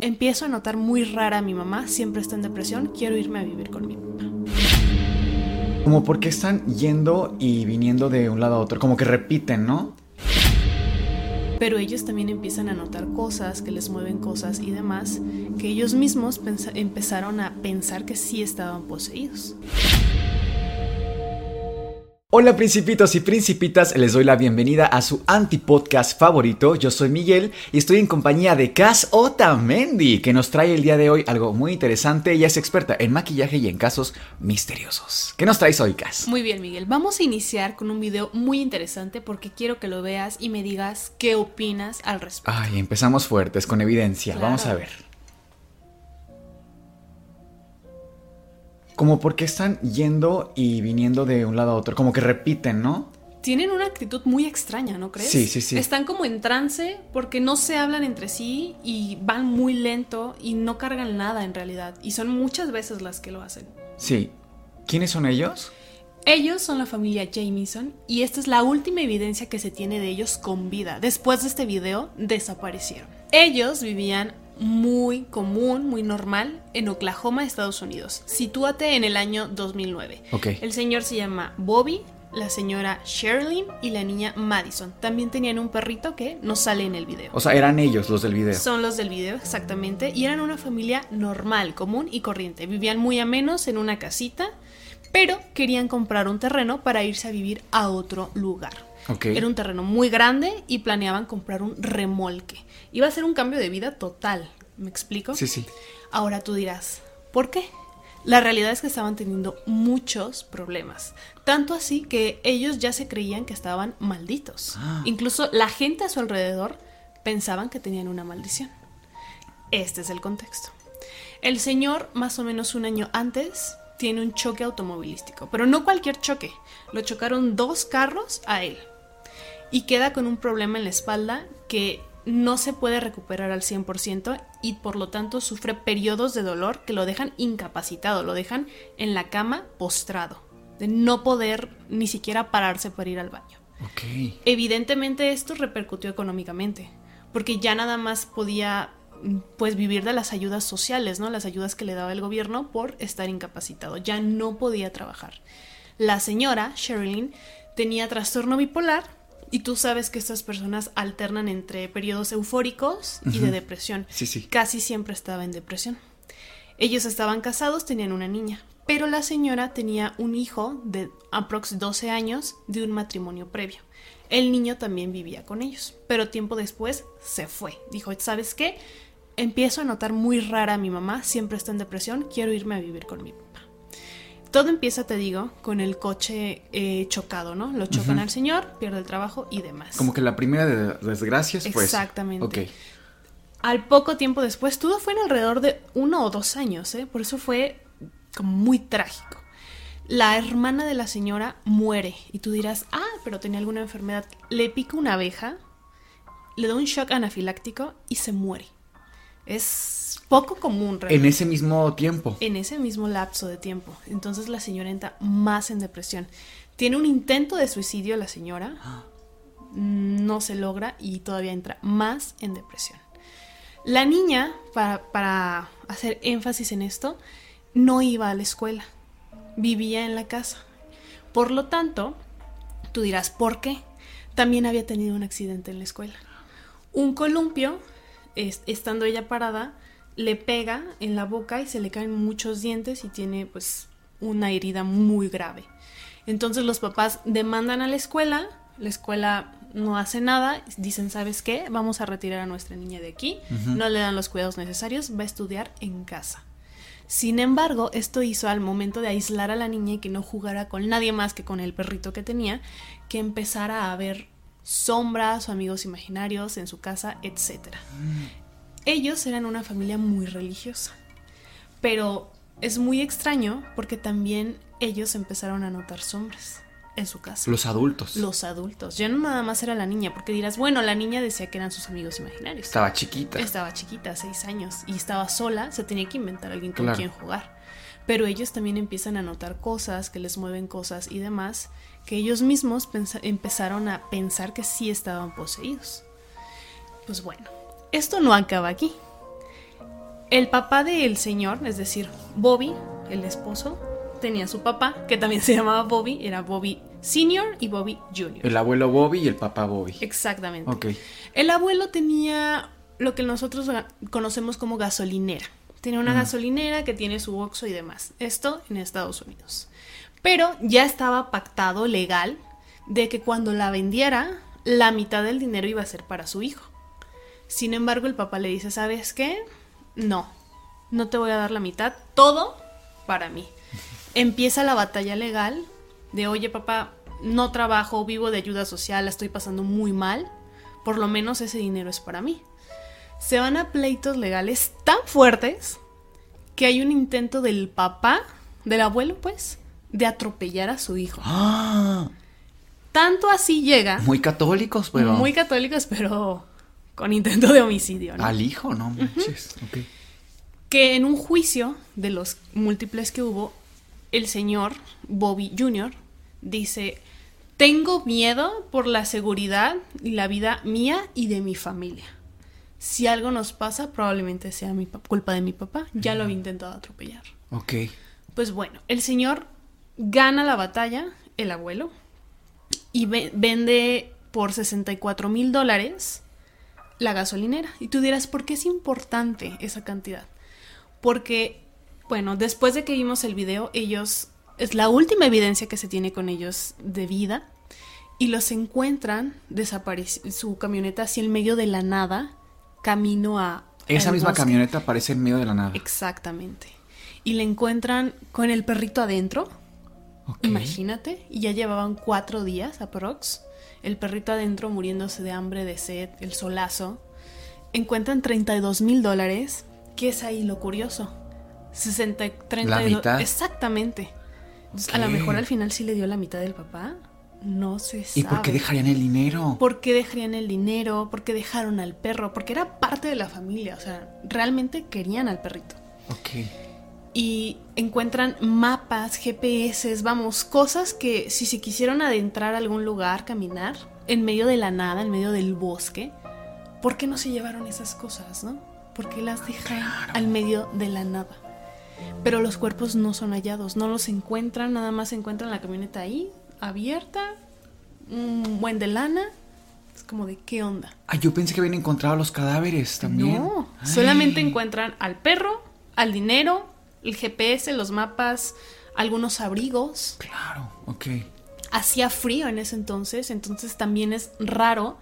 Empiezo a notar muy rara a mi mamá, siempre está en depresión, quiero irme a vivir con mi papá. Como porque están yendo y viniendo de un lado a otro, como que repiten, ¿no? Pero ellos también empiezan a notar cosas, que les mueven cosas y demás, que ellos mismos empezaron a pensar que sí estaban poseídos. Hola principitos y principitas, les doy la bienvenida a su antipodcast favorito. Yo soy Miguel y estoy en compañía de Cass Otamendi, que nos trae el día de hoy algo muy interesante. Ella es experta en maquillaje y en casos misteriosos. ¿Qué nos traes hoy, Cass? Muy bien, Miguel. Vamos a iniciar con un video muy interesante porque quiero que lo veas y me digas qué opinas al respecto. Ay, empezamos fuertes, con evidencia. Claro. Vamos a ver. Como porque están yendo y viniendo de un lado a otro, como que repiten, ¿no? Tienen una actitud muy extraña, ¿no crees? Sí. Están como en trance porque no se hablan entre sí y van muy lento y no cargan nada en realidad. Y son muchas veces las que lo hacen. Sí. ¿Quiénes son ellos? Ellos son la familia Jamison y esta es la última evidencia que se tiene de ellos con vida. Después de este video, desaparecieron. Ellos vivían muy común, muy normal en Oklahoma, Estados Unidos. Sitúate en el año 2009. Okay. El señor se llama Bobby, la señora Sherilyn y la niña Madison. También tenían un perrito que no sale en el video. O sea, eran ellos los del video. Son los del video, exactamente. Y eran una familia normal, común y corriente. Vivían muy amenos en una casita, pero querían comprar un terreno para irse a vivir a otro lugar. Okay. Era un terreno muy grande y planeaban comprar un remolque. Iba a ser un cambio de vida total, ¿me explico? Sí. Ahora tú dirás, ¿por qué? La realidad es que estaban teniendo muchos problemas. Tanto así que ellos ya se creían que estaban malditos. Incluso la gente a su alrededor pensaban que tenían una maldición. Este es el contexto. El señor, más o menos un año antes, tiene un choque automovilístico, pero no cualquier choque. Lo chocaron 2 carros a él. Y queda con un problema en la espalda que no se puede recuperar al 100% y por lo tanto sufre periodos de dolor que lo dejan incapacitado, lo dejan en la cama postrado, de no poder ni siquiera pararse para ir al baño. Okay. Evidentemente esto repercutió económicamente, porque ya nada más podía pues vivir de las ayudas sociales, ¿no? Las ayudas que le daba el gobierno por estar incapacitado. Ya no podía trabajar. La señora, Sherilyn, tenía trastorno bipolar y tú sabes que estas personas alternan entre periodos eufóricos y de depresión. Sí. Casi siempre estaba en depresión. Ellos estaban casados, tenían una niña, pero la señora tenía un hijo de aprox 12 años de un matrimonio previo. El niño también vivía con ellos, pero tiempo después se fue. Dijo, ¿sabes qué? Empiezo a notar muy rara a mi mamá, siempre está en depresión, quiero irme a vivir con mi papá. Todo empieza, te digo, con el coche chocado, ¿no? Lo chocan al señor, pierde el trabajo y demás. Como que la primera de desgracias, pues. Exactamente. Okay. Al poco tiempo después, todo fue en alrededor de 1 o 2 años, ¿eh? Por eso fue como muy trágico. La hermana de la señora muere y tú dirás, pero tenía alguna enfermedad. Le pica una abeja, le da un shock anafiláctico y se muere. Es poco común realmente. En ese mismo tiempo. En ese mismo lapso de tiempo. Entonces la señora entra más en depresión. Tiene un intento de suicidio la señora, no se logra y todavía entra más en depresión. La niña, para hacer énfasis en esto, no iba a la escuela. Vivía en la casa. Por lo tanto, tú dirás, ¿por qué? También había tenido un accidente en la escuela. Un columpio, estando ella parada, le pega en la boca y se le caen muchos dientes y tiene pues una herida muy grave. Entonces los papás demandan a la escuela no hace nada, dicen, ¿sabes qué? Vamos a retirar a nuestra niña de aquí, no le dan los cuidados necesarios, va a estudiar en casa. Sin embargo, esto hizo al momento de aislar a la niña y que no jugara con nadie más que con el perrito que tenía, que empezara a ver sombras o amigos imaginarios en su casa, etc. Ellos eran una familia muy religiosa, pero es muy extraño porque también ellos empezaron a notar sombras en su casa. Los adultos. Ya no nada más era la niña, porque dirás, bueno, la niña decía que eran sus amigos imaginarios. Estaba chiquita, 6 años, y estaba sola, se tenía que inventar alguien con quien jugar. Pero ellos también empiezan a notar cosas, que les mueven cosas y demás, que ellos mismos empezaron a pensar que sí estaban poseídos. Pues bueno, esto no acaba aquí. El papá del señor, es decir, Bobby, el esposo, tenía su papá, que también se llamaba Bobby, era Bobby Senior y Bobby Junior. El abuelo Bobby y el papá Bobby. Exactamente. Okay. El abuelo tenía lo que nosotros conocemos como gasolinera. Tenía una gasolinera que tiene su Oxxo y demás. Esto en Estados Unidos. Pero ya estaba pactado legal de que cuando la vendiera, la mitad del dinero iba a ser para su hijo. Sin embargo, el papá le dice, ¿sabes qué? No te voy a dar la mitad, todo para mí. Empieza la batalla legal de, oye, papá, no trabajo, vivo de ayuda social, la estoy pasando muy mal, por lo menos ese dinero es para mí. Se van a pleitos legales tan fuertes que hay un intento del papá, del abuelo pues, de atropellar a su hijo. ¡Ah! Tanto así llega... Muy católicos, pero con intento de homicidio, ¿no? Al hijo, no manches. Uh-huh. Okay. Que en un juicio de los múltiples que hubo, el señor Bobby Jr. dice, tengo miedo por la seguridad y la vida mía y de mi familia. Si algo nos pasa, probablemente sea culpa de mi papá. Ya lo había intentado atropellar. Ok. Pues bueno, el señor gana la batalla, el abuelo, y vende por $64,000 la gasolinera. Y tú dirás, ¿por qué es importante esa cantidad? Porque... bueno, después de que vimos el video, ellos... es la última evidencia que se tiene con ellos de vida. Y los encuentran, su camioneta así en medio de la nada, camino a... esa misma bosque. Camioneta aparece en medio de la nada. Exactamente. Y la encuentran con el perrito adentro. Okay. Imagínate. Y ya llevaban 4 días aprox. El perrito adentro muriéndose de hambre, de sed, el solazo. Encuentran $32,000, que es ahí lo curioso. 30, ¿la mitad? Exactamente. Okay. A lo mejor al final sí le dio la mitad del papá. No se sabe. ¿Y por qué dejarían el dinero? ¿Por qué dejaron al perro? Porque era parte de la familia. O sea, realmente querían al perrito. Ok. Y encuentran mapas, GPS, vamos, cosas que si se quisieron adentrar a algún lugar, caminar, en medio de la nada, en medio del bosque, ¿por qué no se llevaron esas cosas, no? ¿Por qué las dejan al medio de la nada? Pero los cuerpos no son hallados, no los encuentran, nada más encuentran la camioneta ahí, abierta, un buen de lana. Es como de, ¿qué onda? Ah, yo pensé que habían encontrado los cadáveres también. No, solamente encuentran al perro, al dinero, el GPS, los mapas, algunos abrigos. Claro, ok. Hacía frío en ese entonces también es raro.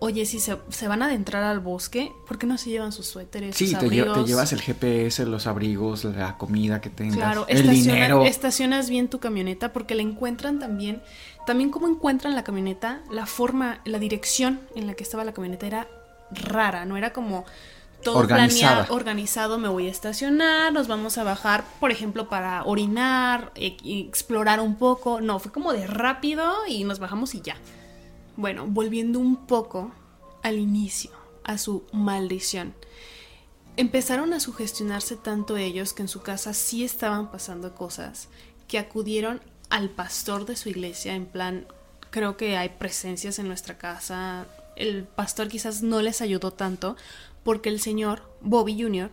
Oye, si se van a adentrar al bosque, ¿por qué no se llevan sus suéteres, sus abrigos? Sí, te llevas el GPS, los abrigos, la comida que tengas, claro, el dinero. Estacionas bien tu camioneta porque la encuentran también como encuentran la camioneta, la forma, la dirección en la que estaba la camioneta era rara, no era como todo planeado, organizado, me voy a estacionar, nos vamos a bajar, por ejemplo, para orinar, explorar un poco, no, fue como de rápido y nos bajamos y ya. Bueno, volviendo un poco al inicio, a su maldición. Empezaron a sugestionarse tanto ellos que en su casa sí estaban pasando cosas, que acudieron al pastor de su iglesia en plan, creo que hay presencias en nuestra casa. El pastor quizás no les ayudó tanto porque el señor Bobby Jr.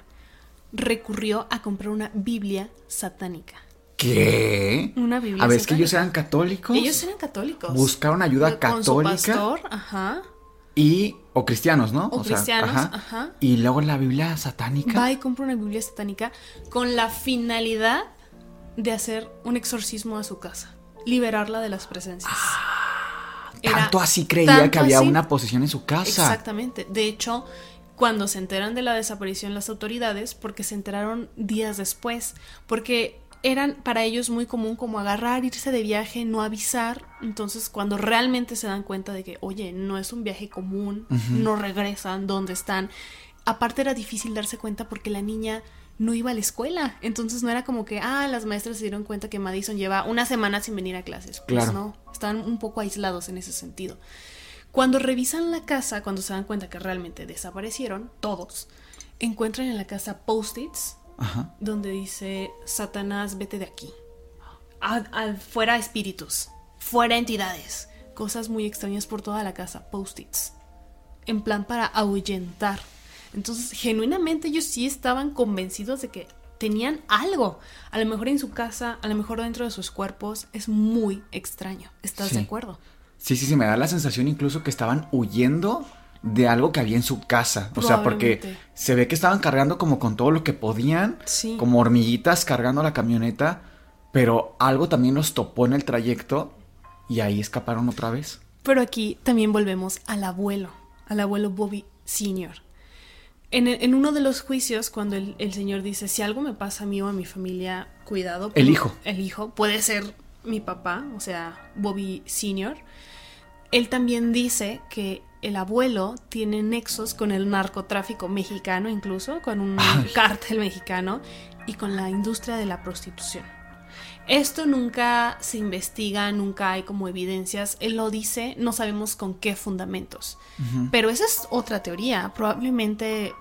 recurrió a comprar una Biblia satánica. ¿Qué? Una Biblia. A ver, es que ellos eran católicos. Buscaron ayuda católica. Con su pastor, ajá. O cristianos, ¿no? O cristianos, ajá. Y luego la Biblia satánica. Va y compra una Biblia satánica con la finalidad de hacer un exorcismo a su casa. Liberarla de las presencias. Ah, tanto así creía que había una posesión en su casa. Exactamente. De hecho, cuando se enteran de la desaparición las autoridades, porque se enteraron días después, porque eran para ellos muy común como agarrar, irse de viaje, no avisar. Entonces cuando realmente se dan cuenta de que, oye, no es un viaje común, uh-huh. no regresan, ¿dónde están? Aparte era difícil darse cuenta porque la niña no iba a la escuela, entonces no era como que, las maestras se dieron cuenta que Madison lleva una semana sin venir a clases, pues claro. No, están un poco aislados en ese sentido. Cuando revisan la casa, cuando se dan cuenta que realmente desaparecieron, todos, encuentran en la casa post-its, ajá. donde dice, Satanás, vete de aquí. Fuera espíritus, fuera entidades, cosas muy extrañas por toda la casa, post-its, en plan para ahuyentar. Entonces, genuinamente ellos sí estaban convencidos de que tenían algo. A lo mejor en su casa, a lo mejor dentro de sus cuerpos, es muy extraño. ¿Estás de acuerdo? Sí, me da la sensación incluso que estaban huyendo de algo que había en su casa. O sea, porque se ve que estaban cargando como con todo lo que podían, sí. como hormiguitas cargando la camioneta, pero algo también los topó en el trayecto y ahí escaparon otra vez. Pero aquí también volvemos al abuelo Bobby Sr. En uno de los juicios, cuando el señor dice, si algo me pasa a mí o a mi familia, cuidado. El hijo puede ser mi papá, o sea, Bobby Sr. Él también dice que el abuelo tiene nexos con el narcotráfico mexicano, incluso con un cártel mexicano y con la industria de la prostitución. Esto nunca se investiga, nunca hay como evidencias. Él lo dice, no sabemos con qué fundamentos. Uh-huh. Pero esa es otra teoría. Probablemente,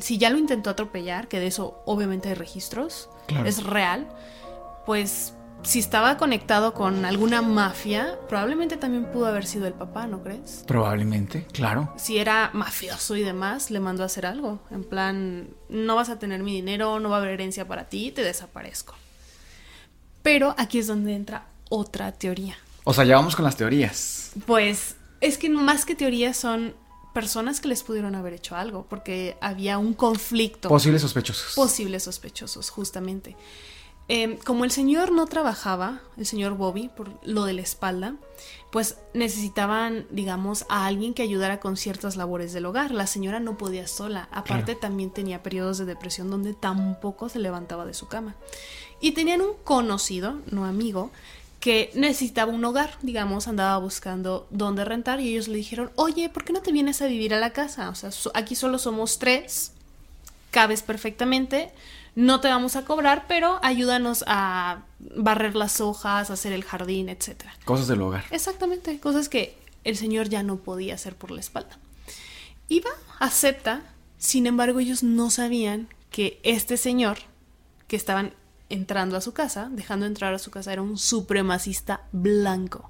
si ya lo intentó atropellar, que de eso obviamente hay registros, claro. es real, pues si estaba conectado con alguna mafia, probablemente también pudo haber sido el papá, ¿no crees? Probablemente, claro. Si era mafioso y demás, le mandó a hacer algo. En plan, no vas a tener mi dinero, no va a haber herencia para ti, te desaparezco. Pero aquí es donde entra otra teoría. O sea, ya vamos con las teorías. Pues es que más que teorías son personas que les pudieron haber hecho algo, porque había un conflicto. Posibles sospechosos, justamente. Como el señor no trabajaba, el señor Bobby, por lo de la espalda, pues necesitaban, digamos, a alguien que ayudara con ciertas labores del hogar. La señora no podía sola. Aparte, claro. también tenía periodos de depresión donde tampoco se levantaba de su cama. Y tenían un conocido, no amigo, que necesitaba un hogar, digamos, andaba buscando dónde rentar y ellos le dijeron, oye, ¿por qué no te vienes a vivir a la casa? O sea, aquí solo somos 3, cabes perfectamente. No te vamos a cobrar, pero ayúdanos a barrer las hojas, hacer el jardín, etc. Cosas del hogar. Exactamente, cosas que el señor ya no podía hacer por la espalda. Iba, acepta, sin embargo ellos no sabían que este señor que estaban entrando a su casa, dejando entrar a su casa, era un supremacista blanco.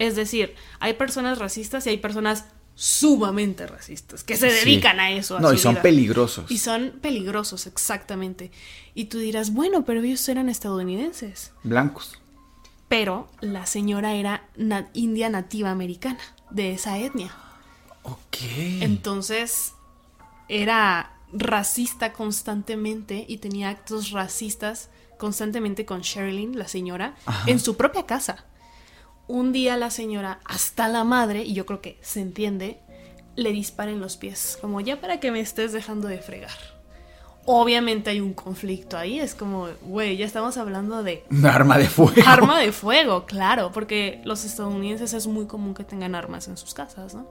Es decir, hay personas racistas y hay personas sumamente racistas, que se dedican a eso. A no, y son peligrosos. Y son peligrosos, exactamente. Y tú dirás, bueno, pero ellos eran estadounidenses. Blancos. Pero la señora era india nativa americana, de esa etnia. Ok. Entonces, era racista constantemente y tenía actos racistas constantemente con Sherilyn, la señora, ajá. en su propia casa. Un día la señora, hasta la madre, y yo creo que se entiende, le dispara en los pies. Como, ya para que me estés dejando de fregar. Obviamente hay un conflicto ahí. Es como, güey, ya estamos hablando de... Arma de fuego, claro. Porque los estadounidenses es muy común que tengan armas en sus casas, ¿no?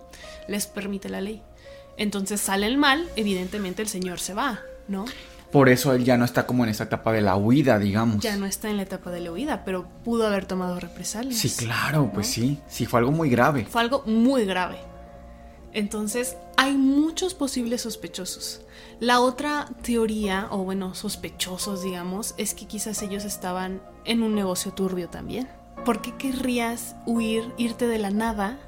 Les permite la ley. Entonces sale el mal, evidentemente el señor se va, ¿no? Por eso él ya no está como en esa etapa de la huida, digamos. Ya no está en la etapa de la huida, pero pudo haber tomado represalias. Sí, claro, ¿no? Pues sí. Sí, fue algo muy grave. Entonces, hay muchos posibles sospechosos. La otra teoría, o bueno, sospechosos, digamos, es que quizás ellos estaban en un negocio turbio también. ¿Por qué querrías huir, irte de la nada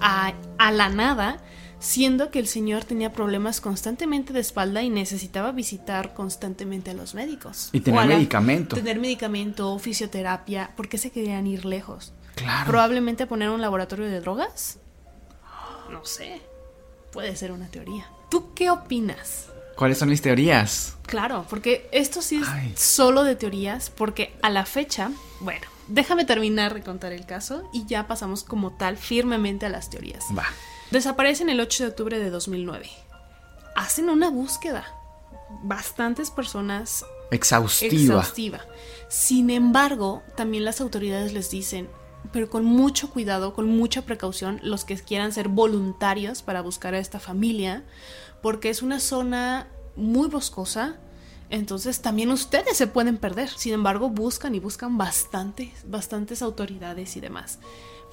a la nada? Siendo que el señor tenía problemas constantemente de espalda y necesitaba visitar constantemente a los médicos. Y tener medicamento. Tener medicamento, fisioterapia. ¿Por qué se querían ir lejos? Claro. Probablemente poner un laboratorio de drogas. No sé. Puede ser una teoría. ¿Tú qué opinas? ¿Cuáles son mis teorías? Claro, porque esto sí es solo de teorías, porque a la fecha, bueno, déjame terminar de contar el caso y ya pasamos como tal firmemente a las teorías. Va. Desaparecen el 8 de octubre de 2009. hacen una búsqueda bastantes personas exhaustiva. Sin embargo, también las autoridades les dicen, pero con mucho cuidado, con mucha precaución, los que quieran ser voluntarios para buscar a esta familia, porque es una zona muy boscosa, entonces también ustedes se pueden perder. Sin embargo, buscan y buscan bastantes autoridades y demás,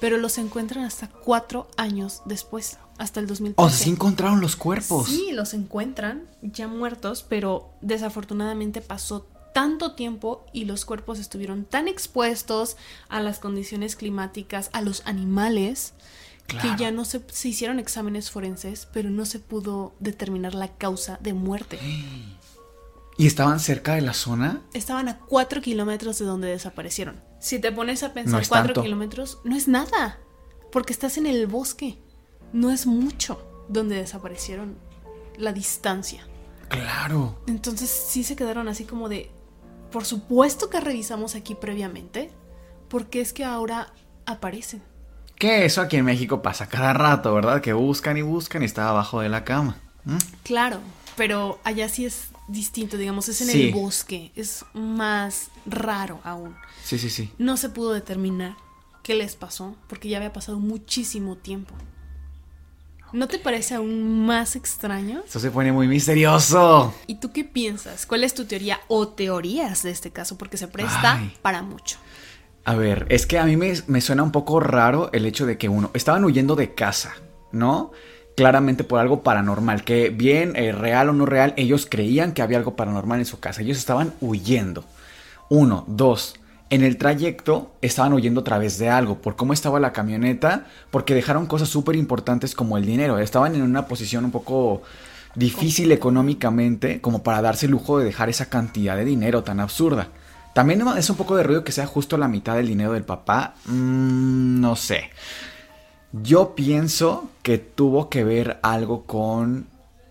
pero los encuentran hasta 4 años después, hasta el 2013. O sea, sí encontraron los cuerpos. Sí, los encuentran ya muertos, pero desafortunadamente pasó tanto tiempo y los cuerpos estuvieron tan expuestos a las condiciones climáticas, a los animales, claro, que ya no se hicieron exámenes forenses, pero no se pudo determinar la causa de muerte. ¿Y estaban cerca de la zona? Estaban a 4 kilómetros de donde desaparecieron. Si te pones a pensar, 4 kilómetros no es nada, porque estás en el bosque. No es mucho donde desaparecieron, la distancia. Claro. Entonces sí se quedaron así como de, por supuesto que revisamos aquí previamente, porque es que ahora aparecen. Que eso aquí en México pasa cada rato, ¿verdad? Que buscan y buscan y está abajo de la cama. ¿Mm? Claro, pero allá sí es distinto, digamos, es en el bosque, es más raro aún. Sí. No se pudo determinar qué les pasó, porque ya había pasado muchísimo tiempo. ¿No te parece aún más extraño? Eso se pone muy misterioso. ¿Y tú qué piensas? ¿Cuál es tu teoría o teorías de este caso? Porque se presta para mucho. A ver, es que a mí me suena un poco raro el hecho de que estaban huyendo de casa, ¿no? Claramente por algo paranormal, que bien real o no real, ellos creían que había algo paranormal en su casa. Ellos estaban huyendo. 1, 2... En el trayecto estaban huyendo a través de algo, por cómo estaba la camioneta, porque dejaron cosas súper importantes como el dinero. Estaban en una posición un poco difícil económicamente como para darse el lujo de dejar esa cantidad de dinero tan absurda. También es un poco de ruido que sea justo la mitad del dinero del papá. No sé. Yo pienso que tuvo que ver algo con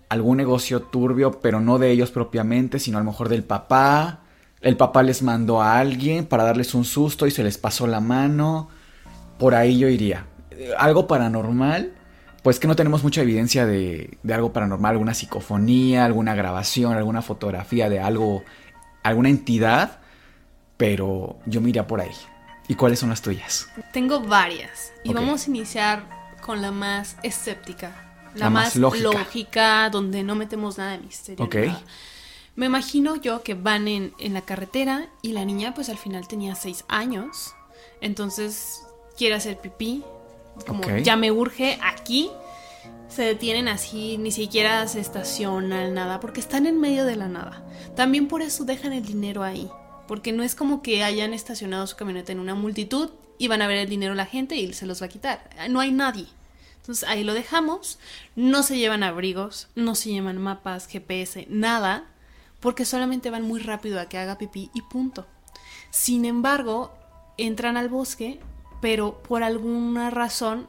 algún negocio turbio, pero no de ellos propiamente, sino a lo mejor del papá. El papá les mandó a alguien para darles un susto y se les pasó la mano. Por ahí yo iría. Algo paranormal, pues que no tenemos mucha evidencia de algo paranormal. Alguna psicofonía, alguna grabación, alguna fotografía de algo, alguna entidad. Pero yo me iría por ahí. ¿Y cuáles son las tuyas? Tengo varias. Y vamos a iniciar con la más escéptica. La más lógica, donde no metemos nada de misterio. Ok. Nada. Me imagino yo que van en la carretera y la niña pues al final tenía 6 años, entonces quiere hacer pipí, como ya me urge aquí, se detienen así, ni siquiera se estacionan, nada, porque están en medio de la nada. También por eso dejan el dinero ahí, porque no es como que hayan estacionado su camioneta en una multitud y van a ver el dinero la gente y se los va a quitar, no hay nadie. Entonces ahí lo dejamos, no se llevan abrigos, no se llevan mapas, GPS, nada, porque solamente van muy rápido a que haga pipí y punto. Sin embargo, entran al bosque, pero por alguna razón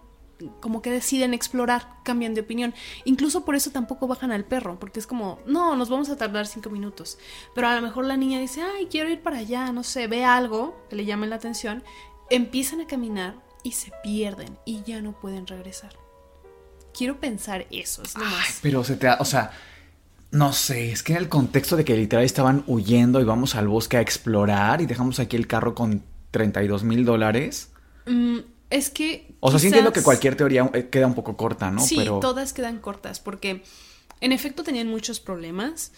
como que deciden explorar, cambian de opinión. Incluso por eso tampoco bajan al perro, porque es como, no, nos vamos a tardar 5 minutos. Pero a lo mejor la niña dice, ay, quiero ir para allá, no sé, ve algo que le llame la atención. Empiezan a caminar y se pierden y ya no pueden regresar. Quiero pensar eso, es lo más. Ay, pero no sé, es que en el contexto de que literal estaban huyendo y vamos al bosque a explorar y dejamos aquí el carro con $32,000. Es que... O sea, sí entiendo que cualquier teoría queda un poco corta, ¿no? Sí, pero... todas quedan cortas porque en efecto tenían muchos problemas.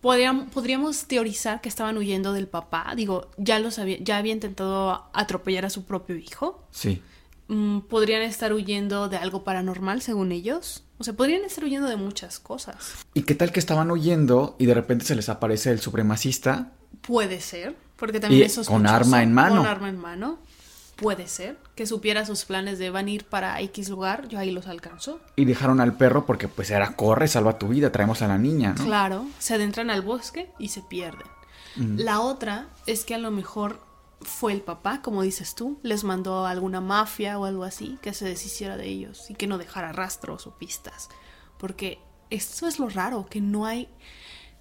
Podríamos teorizar que estaban huyendo del papá. Digo, ya había intentado atropellar a su propio hijo. Sí. Podrían estar huyendo de algo paranormal, según ellos. O sea, podrían estar huyendo de muchas cosas. ¿Y qué tal que estaban huyendo y de repente se les aparece el supremacista? Puede ser, porque también eso es sospechoso. Con arma en mano. Puede ser que supiera sus planes de van a ir para X lugar, yo ahí los alcanzo. Y dejaron al perro porque pues era corre, salva tu vida, traemos a la niña, ¿no? Claro, se adentran al bosque y se pierden. La otra es que a lo mejor fue el papá, como dices tú, les mandó a alguna mafia o algo así, que se deshiciera de ellos y que no dejara rastros o pistas, porque esto es lo raro, que no hay...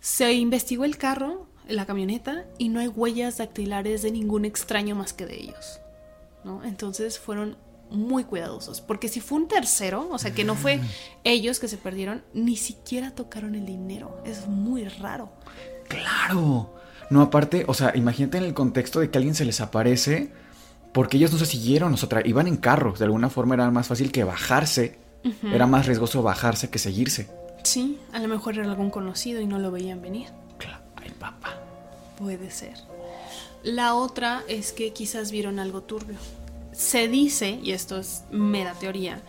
Se investigó el carro, la camioneta, y no hay huellas dactilares de ningún extraño más que de ellos, ¿no? Entonces fueron muy cuidadosos, porque si fue un tercero, o sea, que no fue ellos que se perdieron, ni siquiera tocaron el dinero. Es muy raro. Claro. No, aparte, o sea, imagínate en el contexto de que alguien se les aparece, porque ellos no se siguieron, o sea, iban en carros. De alguna forma era más fácil que bajarse. Uh-huh. Era más riesgoso bajarse que seguirse. Sí, a lo mejor era algún conocido y no lo veían venir. Claro, ay, papá. Puede ser. La otra es que quizás vieron algo turbio. Se dice, y esto es mera teoría,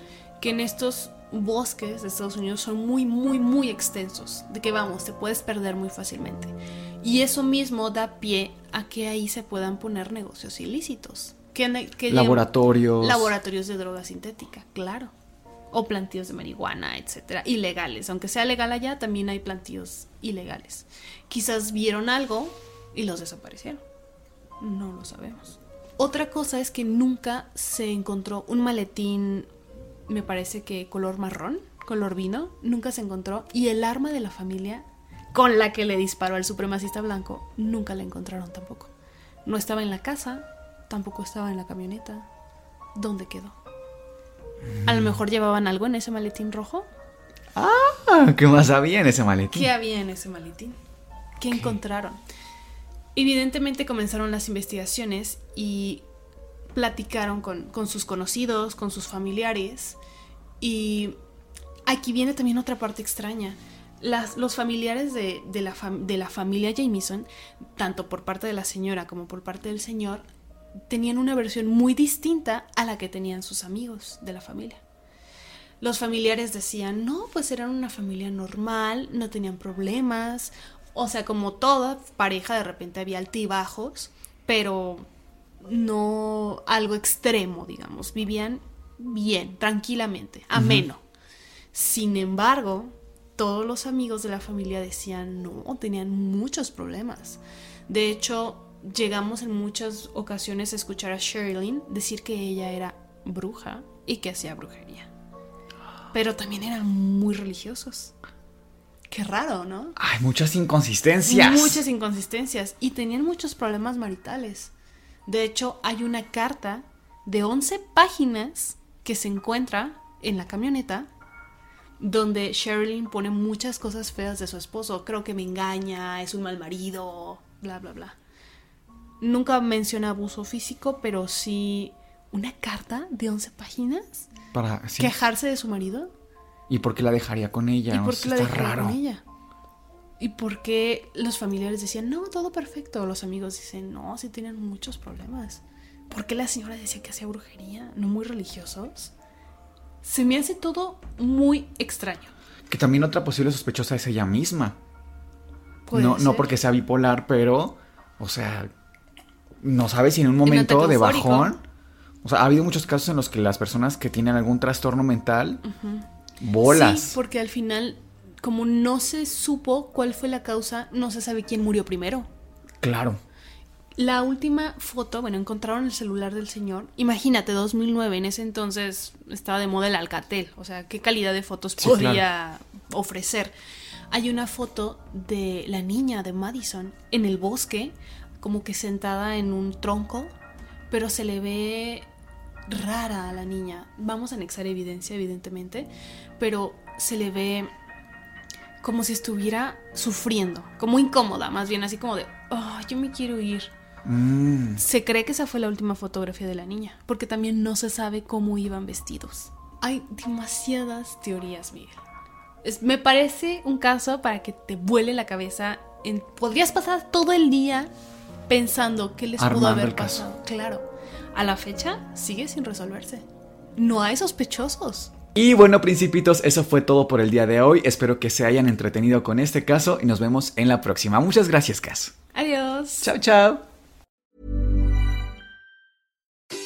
que en estos bosques de Estados Unidos son muy, muy, muy extensos. De que vamos, te puedes perder muy fácilmente. Y eso mismo da pie a que ahí se puedan poner negocios ilícitos. Que laboratorios de droga sintética, claro. O plantíos de marihuana, etcétera, ilegales. Aunque sea legal allá, también hay plantíos ilegales. Quizás vieron algo y los desaparecieron. No lo sabemos. Otra cosa es que nunca se encontró un maletín, me parece que color marrón, color vino, nunca se encontró. Y el arma de la familia con la que le disparó al supremacista blanco, nunca la encontraron tampoco. No estaba en la casa, tampoco estaba en la camioneta. ¿Dónde quedó? A lo mejor llevaban algo en ese maletín rojo. Ah, ¿qué más había en ese maletín? ¿Qué había en ese maletín? ¿Qué encontraron? Evidentemente comenzaron las investigaciones y platicaron con sus conocidos, con sus familiares. Y aquí viene también otra parte extraña. Los familiares de la familia Jamison, tanto por parte de la señora como por parte del señor, tenían una versión muy distinta a la que tenían sus amigos de la familia. Los familiares decían, no, pues eran una familia normal, no tenían problemas. O sea, como toda pareja, de repente había altibajos, pero no algo extremo, digamos. Vivían bien, tranquilamente, ameno. Uh-huh. Sin embargo, todos los amigos de la familia decían, no, tenían muchos problemas. De hecho, llegamos en muchas ocasiones a escuchar a Sherilyn decir que ella era bruja y que hacía brujería. Pero también eran muy religiosos. Qué raro, ¿no? Hay muchas inconsistencias. Y tenían muchos problemas maritales. De hecho, hay una carta de 11 páginas que se encuentra en la camioneta, donde Sherilyn pone muchas cosas feas de su esposo. Creo que me engaña, es un mal marido, bla, bla, bla. Nunca menciona abuso físico, pero sí una carta de 11 páginas para quejarse de su marido. ¿Y por qué la dejaría con ella? ¿Y por qué la dejaría con ella? ¿Y por qué los familiares decían, no, todo perfecto? Los amigos dicen, no, sí tienen muchos problemas. ¿Por qué la señora decía que hacía brujería? ¿No muy religiosos? Se me hace todo muy extraño. Que también otra posible sospechosa es ella misma. No porque sea bipolar, pero, o sea, no sabes si en un momento de bajón. O sea, ha habido muchos casos en los que las personas que tienen algún trastorno mental... Uh-huh. Bolas. Sí, porque al final, como no se supo cuál fue la causa, no se sabe quién murió primero. Claro. La última foto, bueno, encontraron el celular del señor. Imagínate, 2009, en ese entonces estaba de moda el Alcatel. O sea, ¿qué calidad de fotos podía ofrecer? Hay una foto de la niña de Madison en el bosque, como que sentada en un tronco, pero se le ve rara a la niña. Vamos a anexar evidencia, evidentemente, pero se le ve como si estuviera sufriendo, como incómoda, más bien así como de, oh, yo me quiero ir. Se cree que esa fue la última fotografía de la niña, porque también no se sabe cómo iban vestidos. Hay demasiadas teorías, Miguel. Me parece un caso para que te vuele la cabeza. Podrías pasar todo el día pensando qué les pudo haber pasado. Caso. Claro. A la fecha sigue sin resolverse. No hay sospechosos. Y bueno, principitos, eso fue todo por el día de hoy. Espero que se hayan entretenido con este caso y nos vemos en la próxima. Muchas gracias, Cass. Adiós. Chao, chao.